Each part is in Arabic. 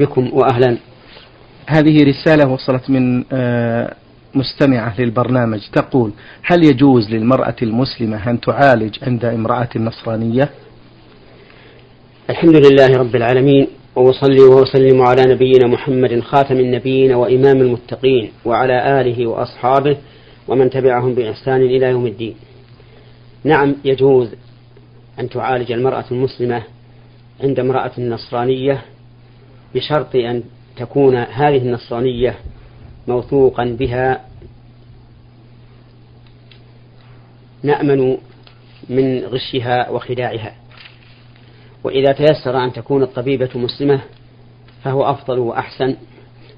بكم وأهلا. هذه رسالة وصلت من مستمعة للبرنامج تقول: هل يجوز للمرأة المسلمة أن تعالج عند امرأة نصرانية؟ الحمد لله رب العالمين، وأصلي وأسلم على نبينا محمد خاتم النبيين وإمام المتقين وعلى آله وأصحابه ومن تبعهم بإحسان إلى يوم الدين. نعم، يجوز أن تعالج المرأة المسلمة عند امرأة نصرانية بشرط أن تكون هذه النصرانية موثوقا بها نأمن من غشها وخداعها، وإذا تيسر أن تكون الطبيبة مسلمة فهو أفضل وأحسن،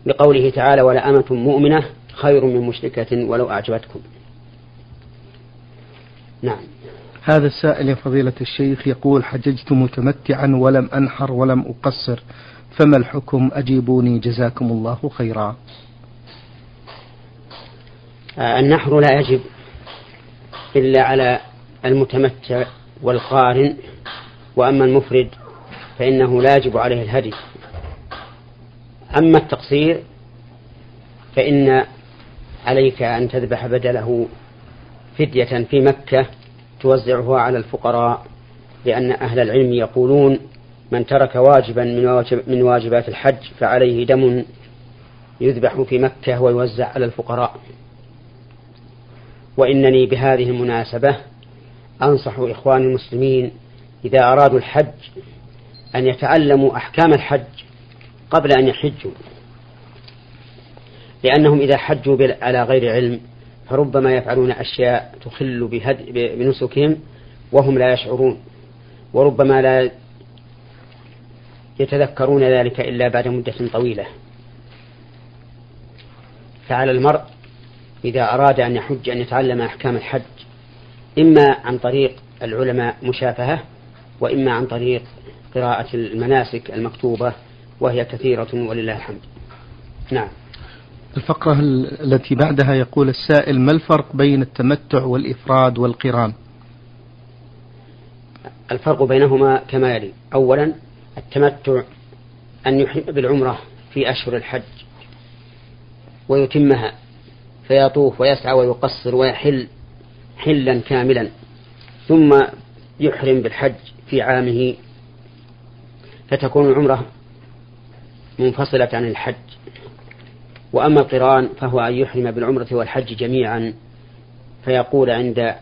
بقوله تعالى: ولأمة مؤمنة خير من مشركة ولو أعجبتكم. نعم. هذا السائل يا فضيلة الشيخ يقول: حججت متمتعا ولم أنحر ولم أقصر، فما الحكم؟ أجيبوني جزاكم الله خيرا. النحر لا يجب إلا على المتمتع والقارن، وأما المفرد فإنه لا يجب عليه الهدي. أما التقصير فإن عليك أن تذبح بدله فدية في مكة توزعها على الفقراء، لأن أهل العلم يقولون: من ترك واجبا من واجبات الحج فعليه دم يذبح في مكة ويوزع على الفقراء. وإنني بهذه المناسبة أنصح إخواني المسلمين إذا أرادوا الحج أن يتعلموا أحكام الحج قبل أن يحجوا، لأنهم إذا حجوا على غير علم فربما يفعلون أشياء تخل بنسكهم وهم لا يشعرون، وربما لا يتذكرون ذلك إلا بعد مدة طويلة. فعلى المرء إذا أراد أن يحج أن يتعلم أحكام الحج، إما عن طريق العلماء مشافهة، وإما عن طريق قراءة المناسك المكتوبة، وهي كثيرة ولله الحمد. نعم. الفقرة التي بعدها يقول السائل: ما الفرق بين التمتع والإفراد والقران؟ الفرق بينهما كما يلي: أولا، التمتع أن يحرم بالعمرة في أشهر الحج ويتمها، فيطوف ويسعى ويقصر ويحل حلا كاملا، ثم يحرم بالحج في عامه، فتكون العمرة منفصلة عن الحج. وأما القران فهو أن يحرم بالعمرة والحج جميعا، فيقول عند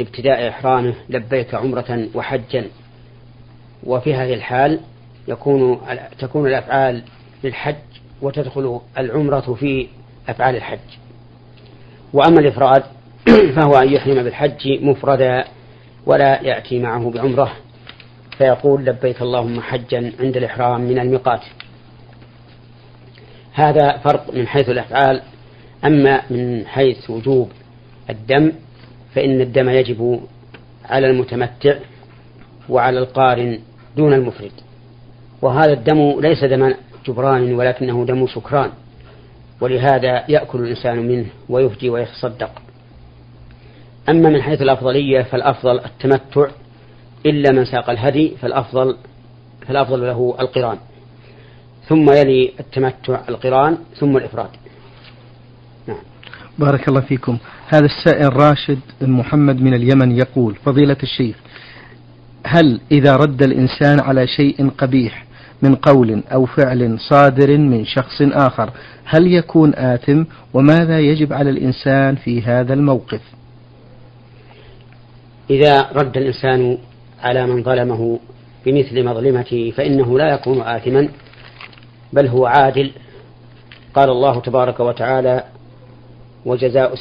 ابتداء إحرامه: لبيك عمرة وحجا. وفي هذه الحال تكون الأفعال للحج وتدخل العمرة في أفعال الحج. وأما الإفراد فهو أن يحرم بالحج مفردا ولا يأتي معه بعمرة، فيقول: لبيك اللهم حجا عند الإحرام من الميقات. هذا فرق من حيث الأفعال. أما من حيث وجوب الدم فإن الدم يجب على المتمتع وعلى القارن دون المفرد، وهذا الدم ليس دم جبران ولكنه دم شكران، ولهذا يأكل الإنسان منه ويهدي ويتصدق. أما من حيث الأفضلية فالأفضل التمتع، إلا من ساق الهدي فالأفضل له القران، ثم يلي التمتع القران ثم الإفراد. نعم. بارك الله فيكم. هذا السائل راشد محمد من اليمن يقول: فضيلة الشيخ، هل إذا رد الإنسان على شيء قبيح من قول أو فعل صادر من شخص آخر هل يكون آثم؟ وماذا يجب على الإنسان في هذا الموقف؟ إذا رد الإنسان على من ظلمه بمثل مظلمته فإنه لا يكون آثما، بل هو عادل. قال الله تبارك وتعالى: وجزاء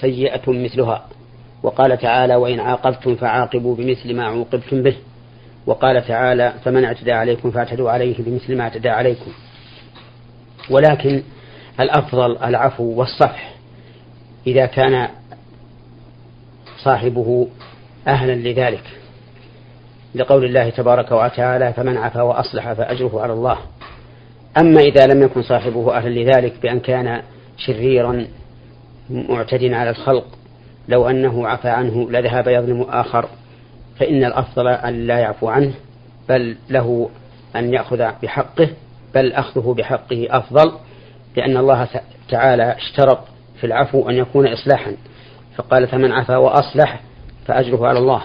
سيئة مثلها. وقال تعالى: وإن عاقبتم فعاقبوا بمثل ما عوقبتم به. وقال تعالى: فمن اعتدى عليكم فاعتدوا عليه بمثل ما اعتدى عليكم. ولكن الأفضل العفو والصفح إذا كان صاحبه أهلا لذلك، لقول الله تبارك وتعالى: فمن عفا وأصلح فأجره على الله. أما إذا لم يكن صاحبه أهلا لذلك بأن كان شريرا معتديا على الخلق، لو أنه عفى عنه لذهب يظلم آخر، فإن الأفضل أن لا يعفو عنه، بل له أن يأخذ بحقه بل أخذه بحقه أفضل، لأن الله تعالى اشترط في العفو أن يكون إصلاحا، فقال فمن عفا وأصلح فأجره على الله،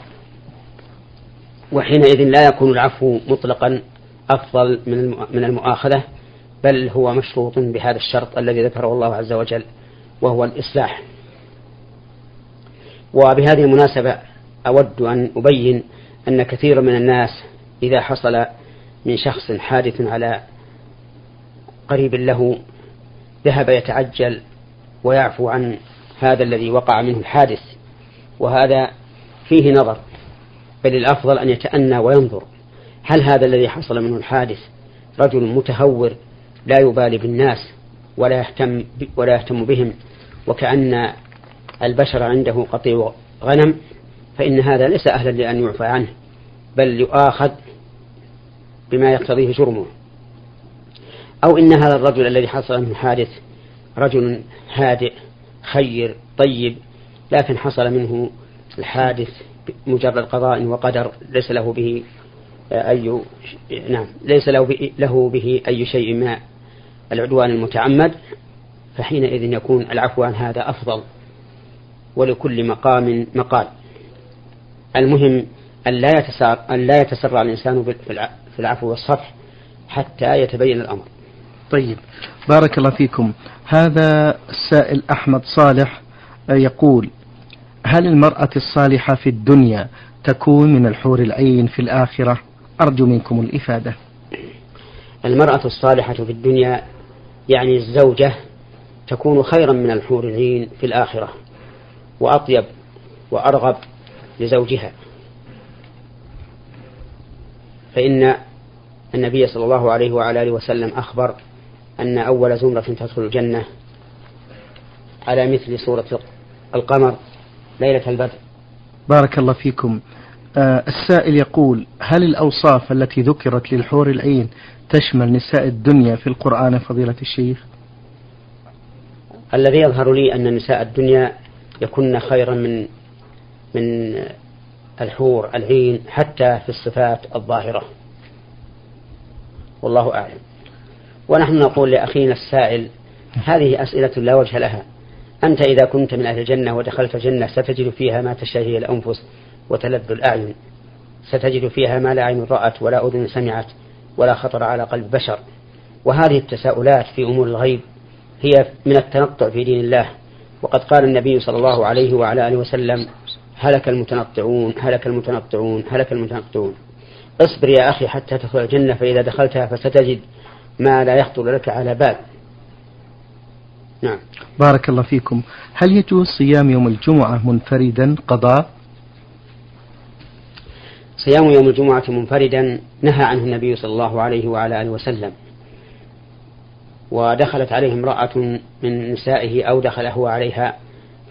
وحينئذ لا يكون العفو مطلقا أفضل من المؤاخذة، بل هو مشروط بهذا الشرط الذي ذكره الله عز وجل وهو الإصلاح. وبهذه المناسبة أود أن أبين أن كثير من الناس إذا حصل من شخص حادث على قريب له ذهب يتعجل ويعفو عن هذا الذي وقع منه الحادث، وهذا فيه نظر، بل الأفضل أن يتأنى وينظر هل هذا الذي حصل منه الحادث رجل متهور لا يبالي بالناس ولا يهتم بهم، وكأن البشر عنده قطيع غنم، فإن هذا ليس أهلا لأن يعفى عنه، بل يؤاخذ بما يقتضيه جرمه. أو إن هذا الرجل الذي حصل منه الحادث رجل هادئ خير طيب، لكن حصل منه الحادث مجرد قضاء وقدر، ليس له به أي شيء ما العدوان المتعمد، فحينئذ يكون العفو عن هذا أفضل، ولكل مقام مقال. المهم أن لا يتسرع الإنسان في العفو والصفح حتى يتبين الأمر. طيب، بارك الله فيكم. هذا السائل أحمد صالح يقول: هل المرأة الصالحة في الدنيا تكون من الحور العين في الآخرة؟ أرجو منكم الإفادة. المرأة الصالحة في الدنيا يعني الزوجة تكون خيرا من الحور العين في الآخرة، وأطيب وأرغب لزوجها، فإن النبي صلى الله عليه وعلى آله وسلم أخبر أن أول زمرة تدخل الجنة على مثل صورة القمر ليلة البدر. بارك الله فيكم. السائل يقول: هل الأوصاف التي ذكرت للحور العين تشمل نساء الدنيا في القرآن فضيلة الشيخ؟ الذي يظهر لي أن نساء الدنيا يكون خيرا من الحور العين حتى في الصفات الظاهرة، والله أعلم. ونحن نقول لأخينا السائل: هذه أسئلة لا وجه لها، أنت إذا كنت من أهل الجنة ودخلت الجنة ستجد فيها ما تشتهي الأنفس وتلذ الأعين، ستجد فيها ما لا عين رأت ولا أذن سمعت ولا خطر على قلب بشر، وهذه التساؤلات في أمور الغيب هي من التنطع في دين الله، وقد قال النبي صلى الله عليه وعلى آله وسلم: هلك المتنطعون هلك المتنطعون هلك المتنطعون. اصبر يا أخي حتى تدخل الجنة، فإذا دخلتها فستجد ما لا يخطر لك على بال. نعم. بارك الله فيكم. هل يجوز صيام يوم الجمعة منفردا قضاء؟ صيام يوم الجمعة منفردا نهى عنه النبي صلى الله عليه وعلى آله وسلم، ودخلت عليه امرأة من نسائه أو دخله عليها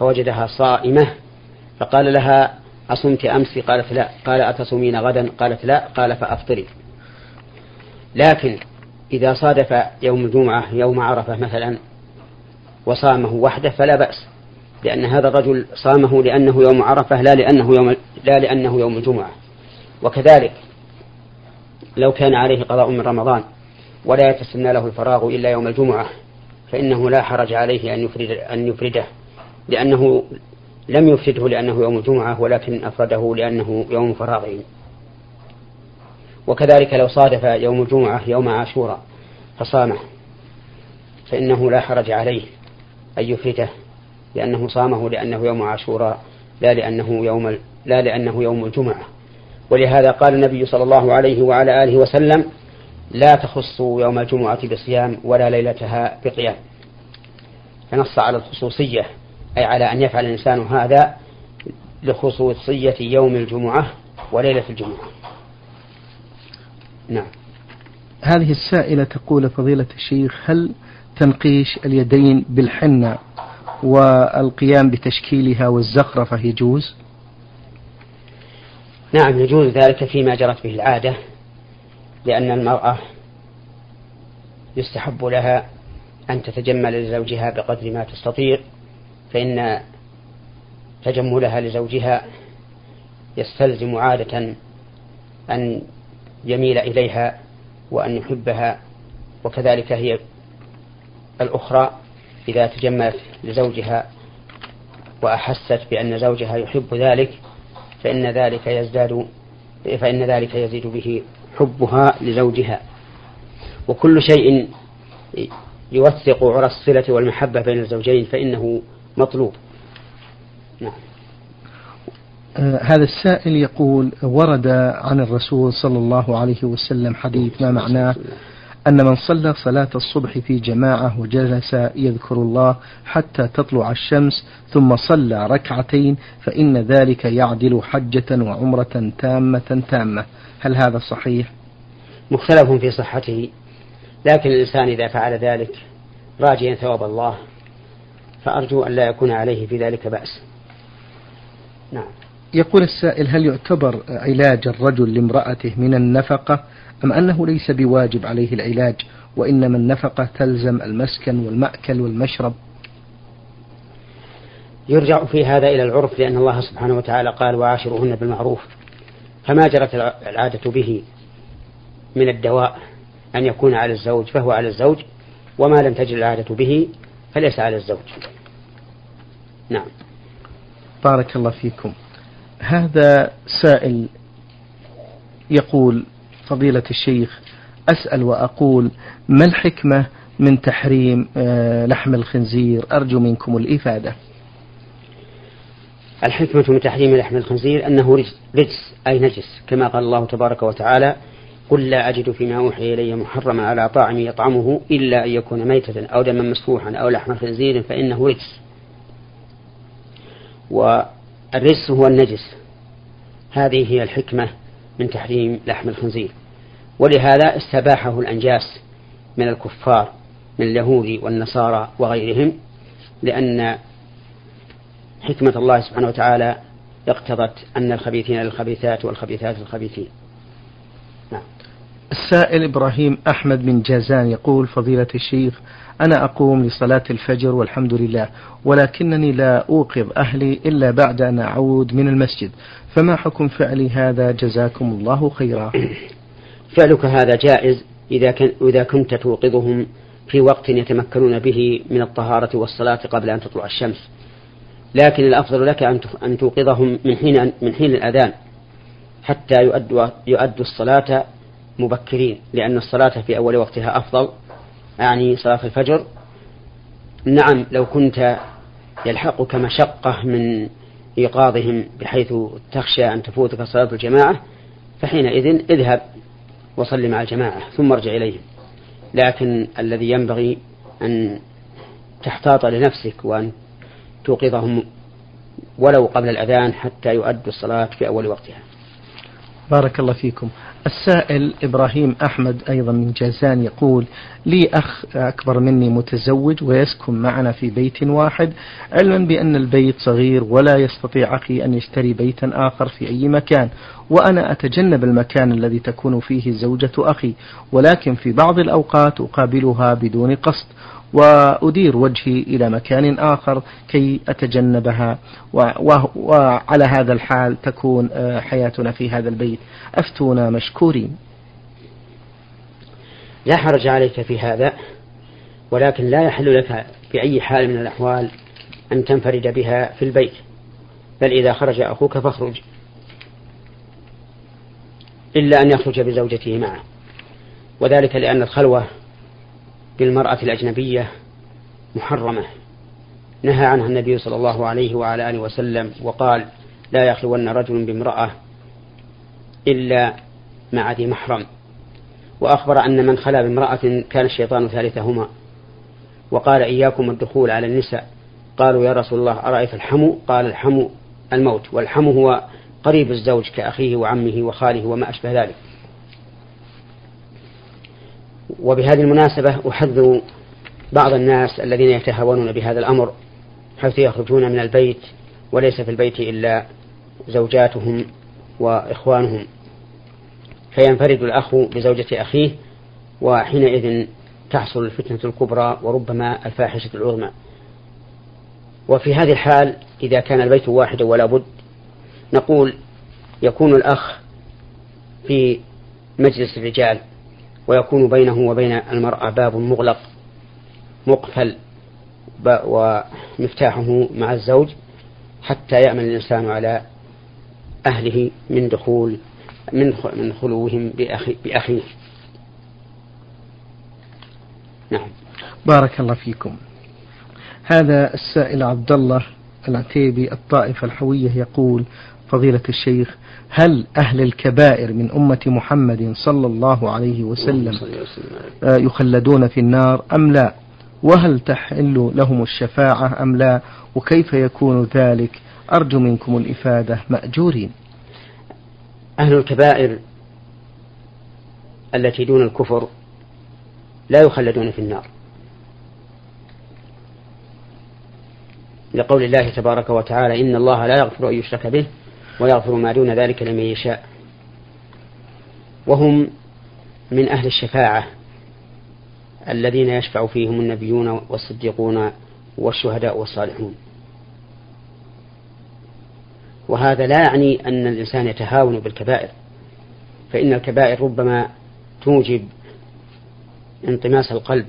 فوجدها صائمة، فقال لها: أصمت أمس؟ قالت لا. قال: أتصومين غدا؟ قالت لا. قال: فأفطري. لكن إذا صادف يوم الجمعة يوم عرفة مثلا وصامه وحده فلا بأس، لأن هذا الرجل صامه لأنه يوم عرفة لا لأنه يوم الجمعة. وكذلك لو كان عليه قضاء من رمضان ولا يتسنى له الفراغ إلا يوم الجمعة فإنه لا حرج عليه أن يفرده، لأنه لم يفرده لأنه يوم الجمعة، ولكن أفرده لأنه يوم فراغه. وكذلك لو صادف يوم الجمعة يوم عاشوراء فصامه فإنه لا حرج عليه أن يفرده، لأنه صامه لأنه يوم عاشوراء لا لأنه يوم الجمعة. ولهذا قال النبي صلى الله عليه وعلى آله وسلم: لا تخصوا يوم الجمعة بصيام ولا ليلتها بقيام، فنص على الخصوصية، أي على أن يفعل الإنسان هذا لخصوصية يوم الجمعة وليلة الجمعة. نعم. هذه السائلة تقول: فضيلة الشيخ، هل تنقيش اليدين بالحنة والقيام بتشكيلها والزخرفة يجوز؟ نعم، يجوز ذلك فيما جرت به العادة، لأن المرأة يستحب لها أن تتجمل لزوجها بقدر ما تستطيع، فإن تجملها لزوجها يستلزم عادة أن يميل إليها وأن يحبها وكذلك هي الأخرى إذا تجملت لزوجها وأحست بأن زوجها يحب ذلك فإن ذلك يزيد به حبها لزوجها. وكل شيء يوثق عرى الصلة والمحبة بين الزوجين فإنه مطلوب. نعم. هذا السائل يقول: ورد عن الرسول صلى الله عليه وسلم حديث ما معناه أن من صلى صلاة الصبح في جماعة وجلس يذكر الله حتى تطلع الشمس ثم صلى ركعتين فإن ذلك يعدل حجة وعمرة تامة، هل هذا صحيح؟ مختلف في صحته، لكن الإنسان إذا فعل ذلك راجيا ثواب الله فأرجو أن لا يكون عليه في ذلك بأس. نعم. يقول السائل: هل يعتبر علاج الرجل لامرأته من النفقة أم أنه ليس بواجب عليه العلاج وإنما النفقة تلزم المسكن والمأكل والمشرب؟ يرجع في هذا إلى العرف، لأن الله سبحانه وتعالى قال: وعاشرهن بالمعروف، فما جرت العادة به من الدواء أن يكون على الزوج فهو على الزوج، وما لم تجر العادة به فليس على الزوج. نعم. بارك الله فيكم. هذا سائل يقول: فضيلة الشيخ، أسأل وأقول: ما الحكمة من تحريم لحم الخنزير؟ أرجو منكم الإفادة. الحكمة من تحريم لحم الخنزير أنه رجس، أي نجس، كما قال الله تبارك وتعالى: قل لا أجد فيما أوحي إلي محرما على طاعم يطعمه إلا أن يكون ميتة أو دما مسفوحا أو لحم خنزير فإنه رجس. والرجس هو النجس، هذه هي الحكمة من تحريم لحم الخنزير، ولهذا استباحه الأنجاس من الكفار من اليهود والنصارى وغيرهم، لأن حكمة الله سبحانه وتعالى اقتضت أن الخبيثين للخبيثات والخبيثات للخبيثين. نعم. السائل إبراهيم أحمد من جازان يقول: فضيلة الشيخ، أنا أقوم لصلاة الفجر والحمد لله، ولكنني لا أوقظ أهلي إلا بعد أن أعود من المسجد، فما حكم فعلي هذا جزاكم الله خيرا؟ فعلك هذا جائز إذا كنت توقظهم في وقت يتمكنون به من الطهارة والصلاة قبل أن تطلع الشمس، لكن الأفضل لك أن توقظهم من حين الأذان حتى يؤدوا الصلاة مبكرين، لأن الصلاة في أول وقتها أفضل، يعني صلاة الفجر. نعم، لو كنت يلحقك مشقة من إيقاظهم بحيث تخشى أن تفوتك صلاة الجماعة، فحينئذ اذهب وصل مع الجماعة ثم ارجع إليهم، لكن الذي ينبغي أن تحتاط لنفسك وأن توقظهم ولو قبل الأذان حتى يؤدوا الصلاة في أول وقتها. بارك الله فيكم. السائل إبراهيم أحمد أيضا من جازان يقول: لي أخ أكبر مني متزوج ويسكن معنا في بيت واحد، علما بأن البيت صغير ولا يستطيع أخي أن يشتري بيتا آخر في أي مكان، وأنا أتجنب المكان الذي تكون فيه زوجة أخي، ولكن في بعض الأوقات أقابلها بدون قصد وأدير وجهي إلى مكان آخر كي أتجنبها، وعلى هذا الحال تكون حياتنا في هذا البيت، أفتونا مشكورين. لا حرج عليك في هذا، ولكن لا يحل لك بأي حال من الأحوال أن تنفرد بها في البيت، بل إذا خرج أخوك فاخرج، إلا أن يخرج بزوجته معه، وذلك لأن الخلوة بالمرأة الأجنبية محرمة، نهى عنها النبي صلى الله عليه وعلى آله وسلم وقال: لا يخلون رجل بامرأة إلا مع ذي محرم، وأخبر أن من خلا بامرأة كان الشيطان ثالثهما، وقال: إياكم الدخول على النساء، قالوا: يا رسول الله، أرأيت الحمو؟ قال: الحمو الموت، والحمو هو قريب الزوج كأخيه وعمه وخاله وما أشبه ذلك. وبهذه المناسبة أحذر بعض الناس الذين يتهاونون بهذا الأمر، حيث يخرجون من البيت وليس في البيت إلا زوجاتهم وإخوانهم، فينفرد الأخ بزوجة أخيه، وحينئذ تحصل الفتنة الكبرى وربما الفاحشة العظمى. وفي هذه الحال إذا كان البيت واحدا ولا بد، نقول: يكون الأخ في مجلس الرجال ويكون بينه وبين المرأة باب مغلق مقفل ومفتاحه مع الزوج حتى يأمن الإنسان على أهله من خلوهم بأخيه. نعم. بارك الله فيكم. هذا السائل عبد الله العتيبي الطائفة الحوية يقول: فضيلة الشيخ، هل أهل الكبائر من أمة محمد صلى الله عليه وسلم يخلدون في النار أم لا؟ وهل تحل لهم الشفاعة أم لا؟ وكيف يكون ذلك؟ أرجو منكم الإفادة، مأجورين. أهل الكبائر التي دون الكفر لا يخلدون في النار، لقول الله تبارك وتعالى: إن الله لا يغفر أن يشرك به ويغفر ما دون ذلك لمن يشاء. وهم من أهل الشفاعة الذين يشفع فيهم النبيون والصديقون والشهداء والصالحون. وهذا لا يعني أن الإنسان يتهاون بالكبائر، فإن الكبائر ربما توجب انطماس القلب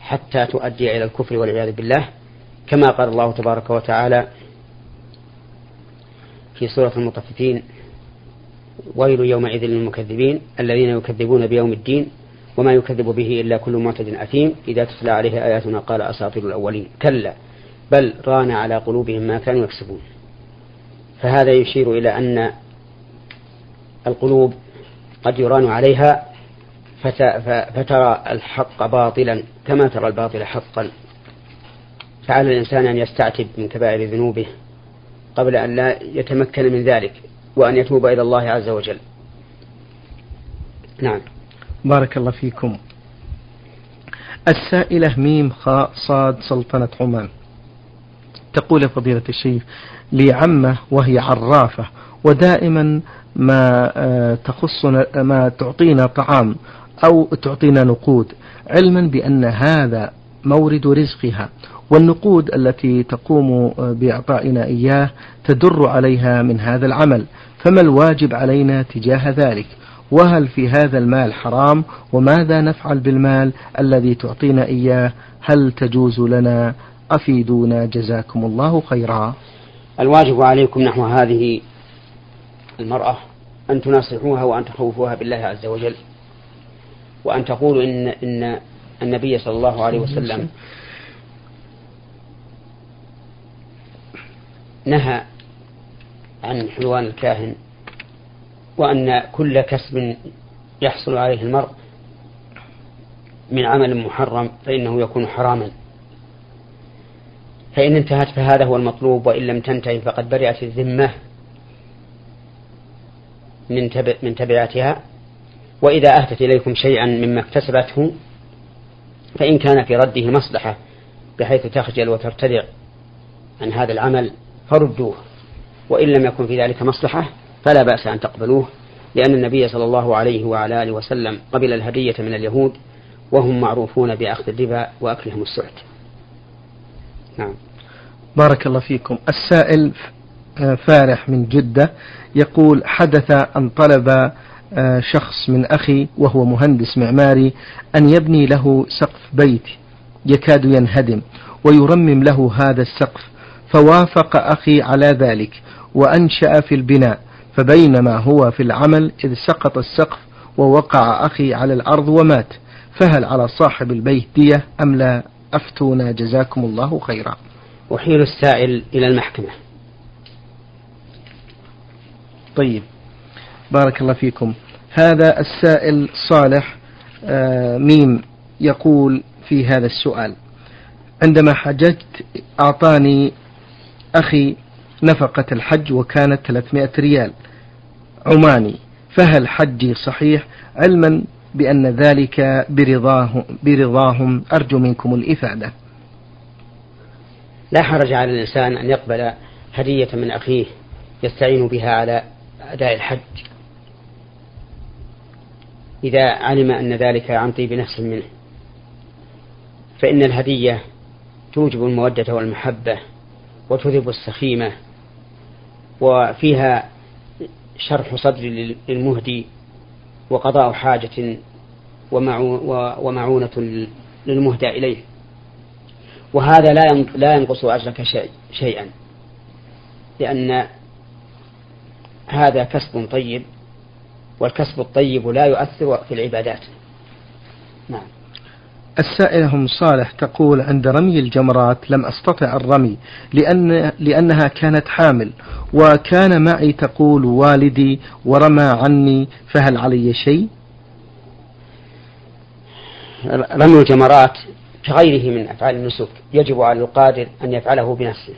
حتى تؤدي إلى الكفر والعياذ بالله، كما قال الله تبارك وتعالى في سورة المطففين: ويل يومئذ للمكذبين الذين يكذبون بيوم الدين وما يكذب به إلا كل معتد أثيم إذا تتلى عليه آياتنا قال أساطير الأولين كلا بل ران على قلوبهم ما كانوا يكسبون. فهذا يشير إلى أن القلوب قد يران عليها فترى الحق باطلا كما ترى الباطل حقا. فعلى الإنسان أن يستعتب من كبائر ذنوبه قبل أن لا يتمكن من ذلك، وأن يتوب إلى الله عز وجل. نعم. بارك الله فيكم. السائلة ميم خاء صاد سلطنة عمان تقول: فضيلة الشيخ، لي عمة وهي عرافة، ودائما ما تعطينا طعام أو تعطينا نقود، علما بأن هذا مورد رزقها، والنقود التي تقوم بإعطائنا إياه تدر عليها من هذا العمل، فما الواجب علينا تجاه ذلك؟ وهل في هذا المال حرام؟ وماذا نفعل بالمال الذي تعطينا إياه؟ هل تجوز لنا؟ أفيدونا جزاكم الله خيرا. الواجب عليكم نحو هذه المرأة أن تناصحوها وأن تخوفوها بالله عز وجل، وأن تقولوا إن النبي صلى الله عليه وسلم نهى عن حلوان الكاهن، وأن كل كسب يحصل عليه المرء من عمل محرم فإنه يكون حراما. فإن انتهت فهذا هو المطلوب، وإن لم تنتهي فقد برئت الذمة من تبعتها. وإذا أهدت إليكم شيئا مما اكتسبته فإن كان في رده مصلحة بحيث تخجل وترتدع عن هذا العمل فردوه، وإن لم يكن في ذلك مصلحة فلا بأس أن تقبلوه، لأن النبي صلى الله عليه وعلى آله وسلم قبل الهدية من اليهود وهم معروفون بأخذ الربا وأكلهم السحت. نعم. بارك الله فيكم. السائل فارح من جدة يقول: حدث أن طلب شخص من أخي وهو مهندس معماري أن يبني له سقف بيتي يكاد ينهدم ويرمم له هذا السقف، فوافق أخي على ذلك وأنشأ في البناء، فبينما هو في العمل إذ سقط السقف ووقع أخي على الأرض ومات، فهل على صاحب البيت دية أم لا؟ أفتونا جزاكم الله خيرا. أحيل السائل إلى المحكمة. طيب. بارك الله فيكم. هذا السائل صالح ميم يقول في هذا السؤال: عندما حججت أعطاني أخي نفقة الحج وكانت 300 ريال عماني، فهل حجي صحيح علما بأن ذلك برضاهم أرجو منكم الإفادة. لا حرج على الإنسان أن يقبل هدية من أخيه يستعين بها على أداء الحج إذا علم أن ذلك عن طيب نفس منه، فإن الهدية توجب المودة والمحبة وتذهب السخيمة، وفيها شرح صدر للمهدي وقضاء حاجة ومعونة للمهدى إليه، وهذا لا ينقص أجرك شيئا، لأن هذا كسب طيب، والكسب الطيب لا يؤثر في العبادات. نعم. السائلهم صالح تقول: عند رمي الجمرات لم أستطع الرمي لأنها كانت حامل، وكان معي تقول والدي ورمى عني، فهل علي شيء؟ رمي الجمرات كغيره من أفعال النسك يجب على القادر أن يفعله بنفسه،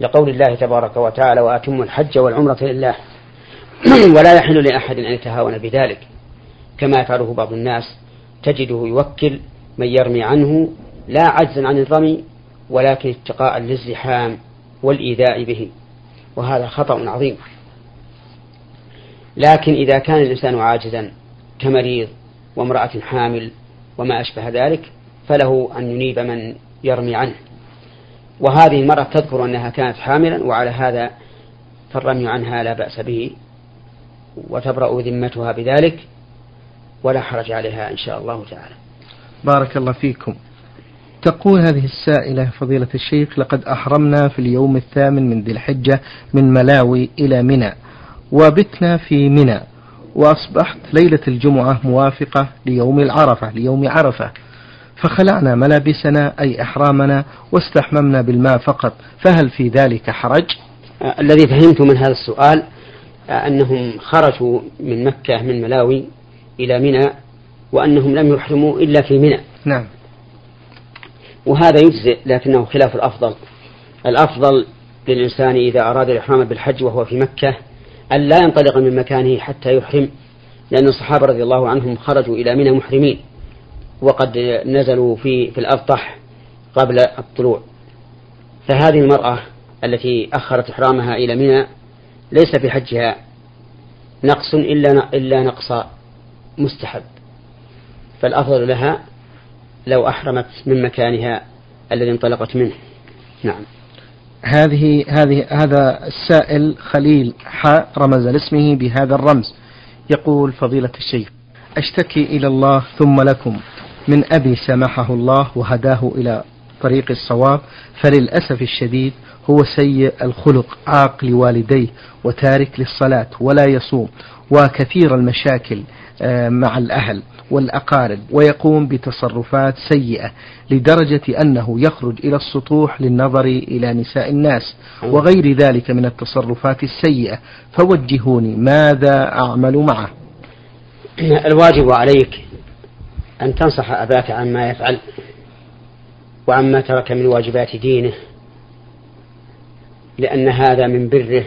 لقول الله تبارك وتعالى: وأتموا الحج والعمرة لله ولا يحل لأحد أن يتهاون بذلك، كما يفعله بعض الناس، تجده يوكل من يرمي عنه لا عجزا عن الرمي ولكن اتقاء للزحام والإيذاء به، وهذا خطأ عظيم. لكن إذا كان الإنسان عاجزا كمريض وامرأة حامل وما أشبه ذلك فله أن ينيب من يرمي عنه، وهذه المرأة تذكر أنها كانت حاملا، وعلى هذا فالرمي عنها لا بأس به وتبرأ ذمتها بذلك ولا حرج عليها إن شاء الله تعالى. بارك الله فيكم. تقول هذه السائلة: فضيلة الشيخ، لقد أحرمنا في اليوم 8 من ذي الحجة من ملاوي إلى منى، وبتنا في منى، وأصبحت ليلة الجمعة موافقة ليوم عرفة، فخلعنا ملابسنا أي إحرامنا واستحممنا بالماء فقط، فهل في ذلك حرج؟ الذي فهمت من هذا السؤال أنهم خرجوا من مكة من ملاوي إلى منى، وأنهم لم يحرموا إلا في منى. نعم. وهذا يجزئ، لكنه خلاف الأفضل. الأفضل للإنسان إذا أراد الإحرام بالحج وهو في مكة أن لا ينطلق من مكانه حتى يحرم، لأن الصحابة رضي الله عنهم خرجوا إلى منى محرمين، وقد نزلوا في الأفطح قبل الطلوع. فهذه المرأة التي أخرت إحرامها إلى منى ليس في حجها نقص إلا نقصا مستحب، فالأفضل لها لو أحرمت من مكانها الذي انطلقت منه. نعم. هذا السائل خليل رمز لاسمه بهذا الرمز، يقول: فضيلة الشيخ، أشتكي إلى الله ثم لكم من أبي سمحه الله وهداه إلى طريق الصواب، فللأسف الشديد هو سيء الخلق، عاق لوالديه وتارك للصلاة ولا يصوم، وكثير المشاكل مع الأهل والأقارب، ويقوم بتصرفات سيئة لدرجة أنه يخرج إلى السطوح للنظر إلى نساء الناس وغير ذلك من التصرفات السيئة، فوجهوني ماذا أعمل معه؟ الواجب عليك أن تنصح أباك عما يفعل وعما ترك من واجبات دينه، لأن هذا من بره،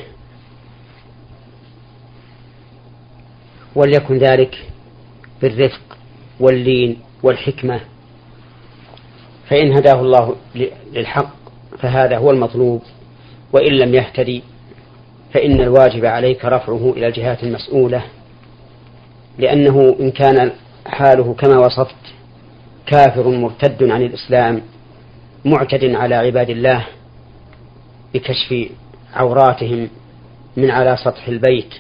وليكن ذلك بالرفق واللين والحكمة، فإن هداه الله للحق فهذا هو المطلوب، وإن لم يهتدي فإن الواجب عليك رفعه إلى الجهات المسؤولة، لأنه إن كان حاله كما وصفت كافر مرتد عن الإسلام معتد على عباد الله بكشف عوراتهم من على سطح البيت،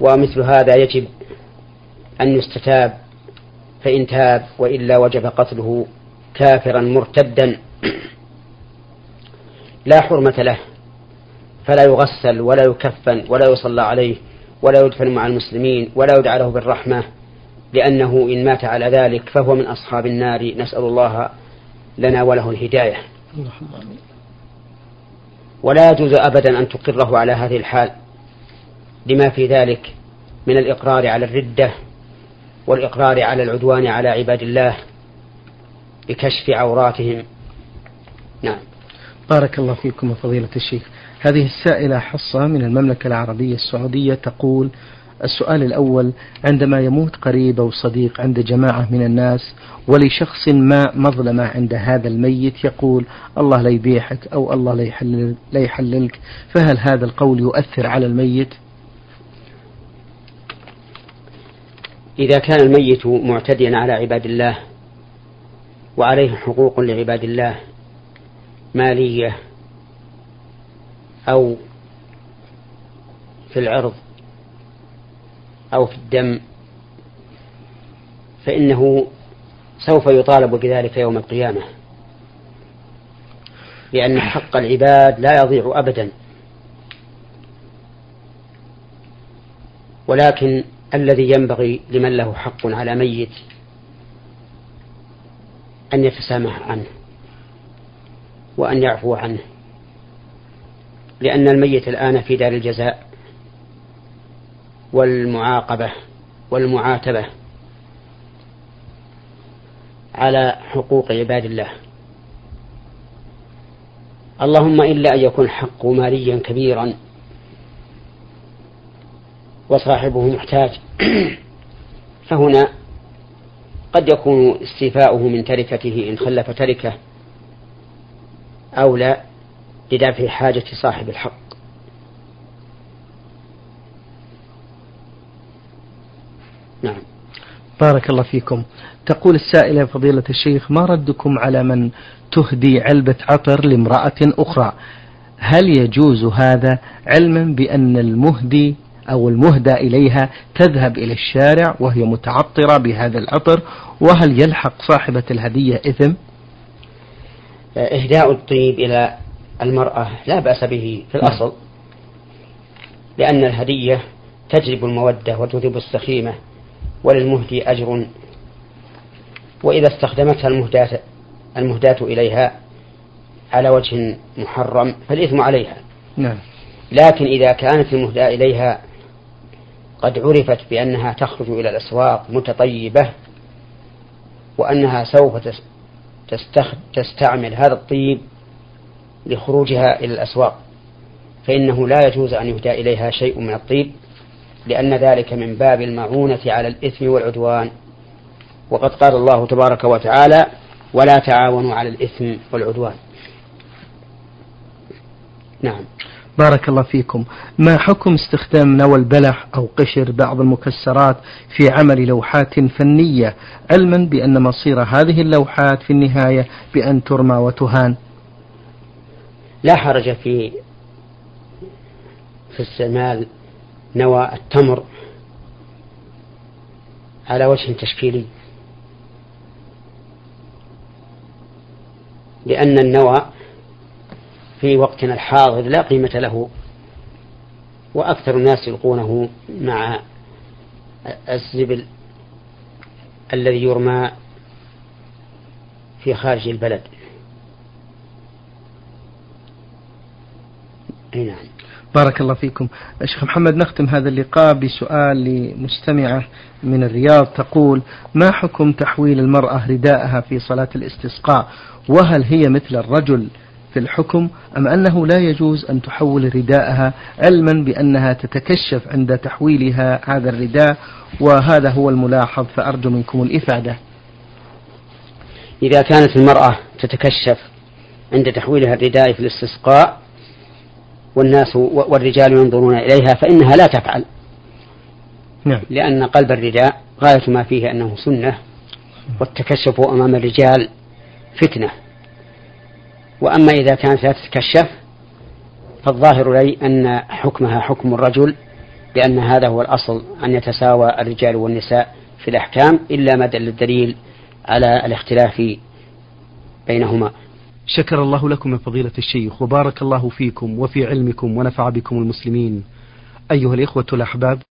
ومثل هذا يجب أن يستتاب، فإن تاب وإلا وجب قتله كافرا مرتدا لا حرمة له، فلا يغسل ولا يكفن ولا يصلى عليه ولا يدفن مع المسلمين ولا يدعى له بالرحمة، لأنه إن مات على ذلك فهو من أصحاب النار، نسأل الله لنا وله الهداية. ولا يجوز أبدا أن تقره على هذه الحال، لما في ذلك من الإقرار على الردة والإقرار على العدوان على عباد الله بكشف عوراتهم. نعم. بارك الله فيكم فضيلة الشيخ. هذه السائلة حصة من المملكة العربية السعودية تقول: السؤال الأول، عندما يموت قريب أو صديق عند جماعة من الناس، ولشخص ما مظلمة عند هذا الميت، يقول: الله لا يبيحك أو الله لا يحللك، فهل هذا القول يؤثر على الميت؟ إذا كان الميت معتديا على عباد الله وعليه حقوق لعباد الله مالية أو في العرض أو في الدم فإنه سوف يطالب بذلك يوم القيامة، لأن حق العباد لا يضيع أبدا. ولكن الذي ينبغي لمن له حق على ميت أن يتسامح عنه وأن يعفو عنه، لأن الميت الآن في دار الجزاء والمعاقبة والمعاتبة على حقوق عباد الله، اللهم إلا أن يكون حقه ماليا كبيرا وصاحبه محتاج، فهنا قد يكون استيفاؤه من تركته إن خلف تركه أولى لدفع حاجة صاحب الحق. نعم. بارك الله فيكم. تقول السائلة: فضيلة الشيخ، ما ردكم على من تهدي علبة عطر لامرأة أخرى؟ هل يجوز هذا، علما بأن المهدي أو المهدى إليها تذهب إلى الشارع وهي متعطرة بهذا العطر، وهل يلحق صاحبة الهدية إثم؟ إهداء الطيب إلى المرأة لا بأس به في الأصل، لأن الهدية تجلب المودة وتذهب السخيمة، وللمهدي أجر، وإذا استخدمتها المهداة إليها على وجه محرم فالإثم عليها. نعم. لكن إذا كانت المهداة إليها قد عرفت بأنها تخرج إلى الأسواق متطيبة، وأنها سوف تستعمل هذا الطيب لخروجها إلى الأسواق، فإنه لا يجوز أن يهدى إليها شيء من الطيب، لأن ذلك من باب المعونة على الإثم والعدوان، وقد قال الله تبارك وتعالى: ولا تعاونوا على الإثم والعدوان. نعم. بارك الله فيكم. ما حكم استخدام نوى البلح أو قشر بعض المكسرات في عمل لوحات فنية، علما بأن مصير هذه اللوحات في النهاية بأن ترمى وتهان؟ لا حرج في استعمال نوى التمر على وجه تشكيلي، لأن النوى في وقتنا الحاضر لا قيمة له، وأكثر الناس يلقونه مع الزبل الذي يرمى في خارج البلد. نعم. بارك الله فيكم. الشيخ محمد، نختم هذا اللقاء بسؤال لمستمعة من الرياض تقول: ما حكم تحويل المرأة رداءها في صلاة الاستسقاء، وهل هي مثل الرجل في الحكم أم أنه لا يجوز أن تحول رداءها، علما بأنها تتكشف عند تحويلها هذا الرداء، وهذا هو الملاحظ، فأرجو منكم الإفادة. إذا كانت المرأة تتكشف عند تحويلها الرداء في الاستسقاء والناس والرجال ينظرون إليها فإنها لا تفعل. نعم. لأن قلب الرداء غاية ما فيه أنه سنة، والتكشف أمام الرجال فتنة. وأما إذا كانت لا تتكشف فالظاهر لي أن حكمها حكم الرجل، لأن هذا هو الأصل، أن يتساوى الرجال والنساء في الأحكام، إلا ما دل الدليل على الاختلاف بينهما. شكر الله لكم يا فضيلة الشيخ، وبارك الله فيكم وفي علمكم، ونفع بكم المسلمين. أيها الإخوة الأحباب.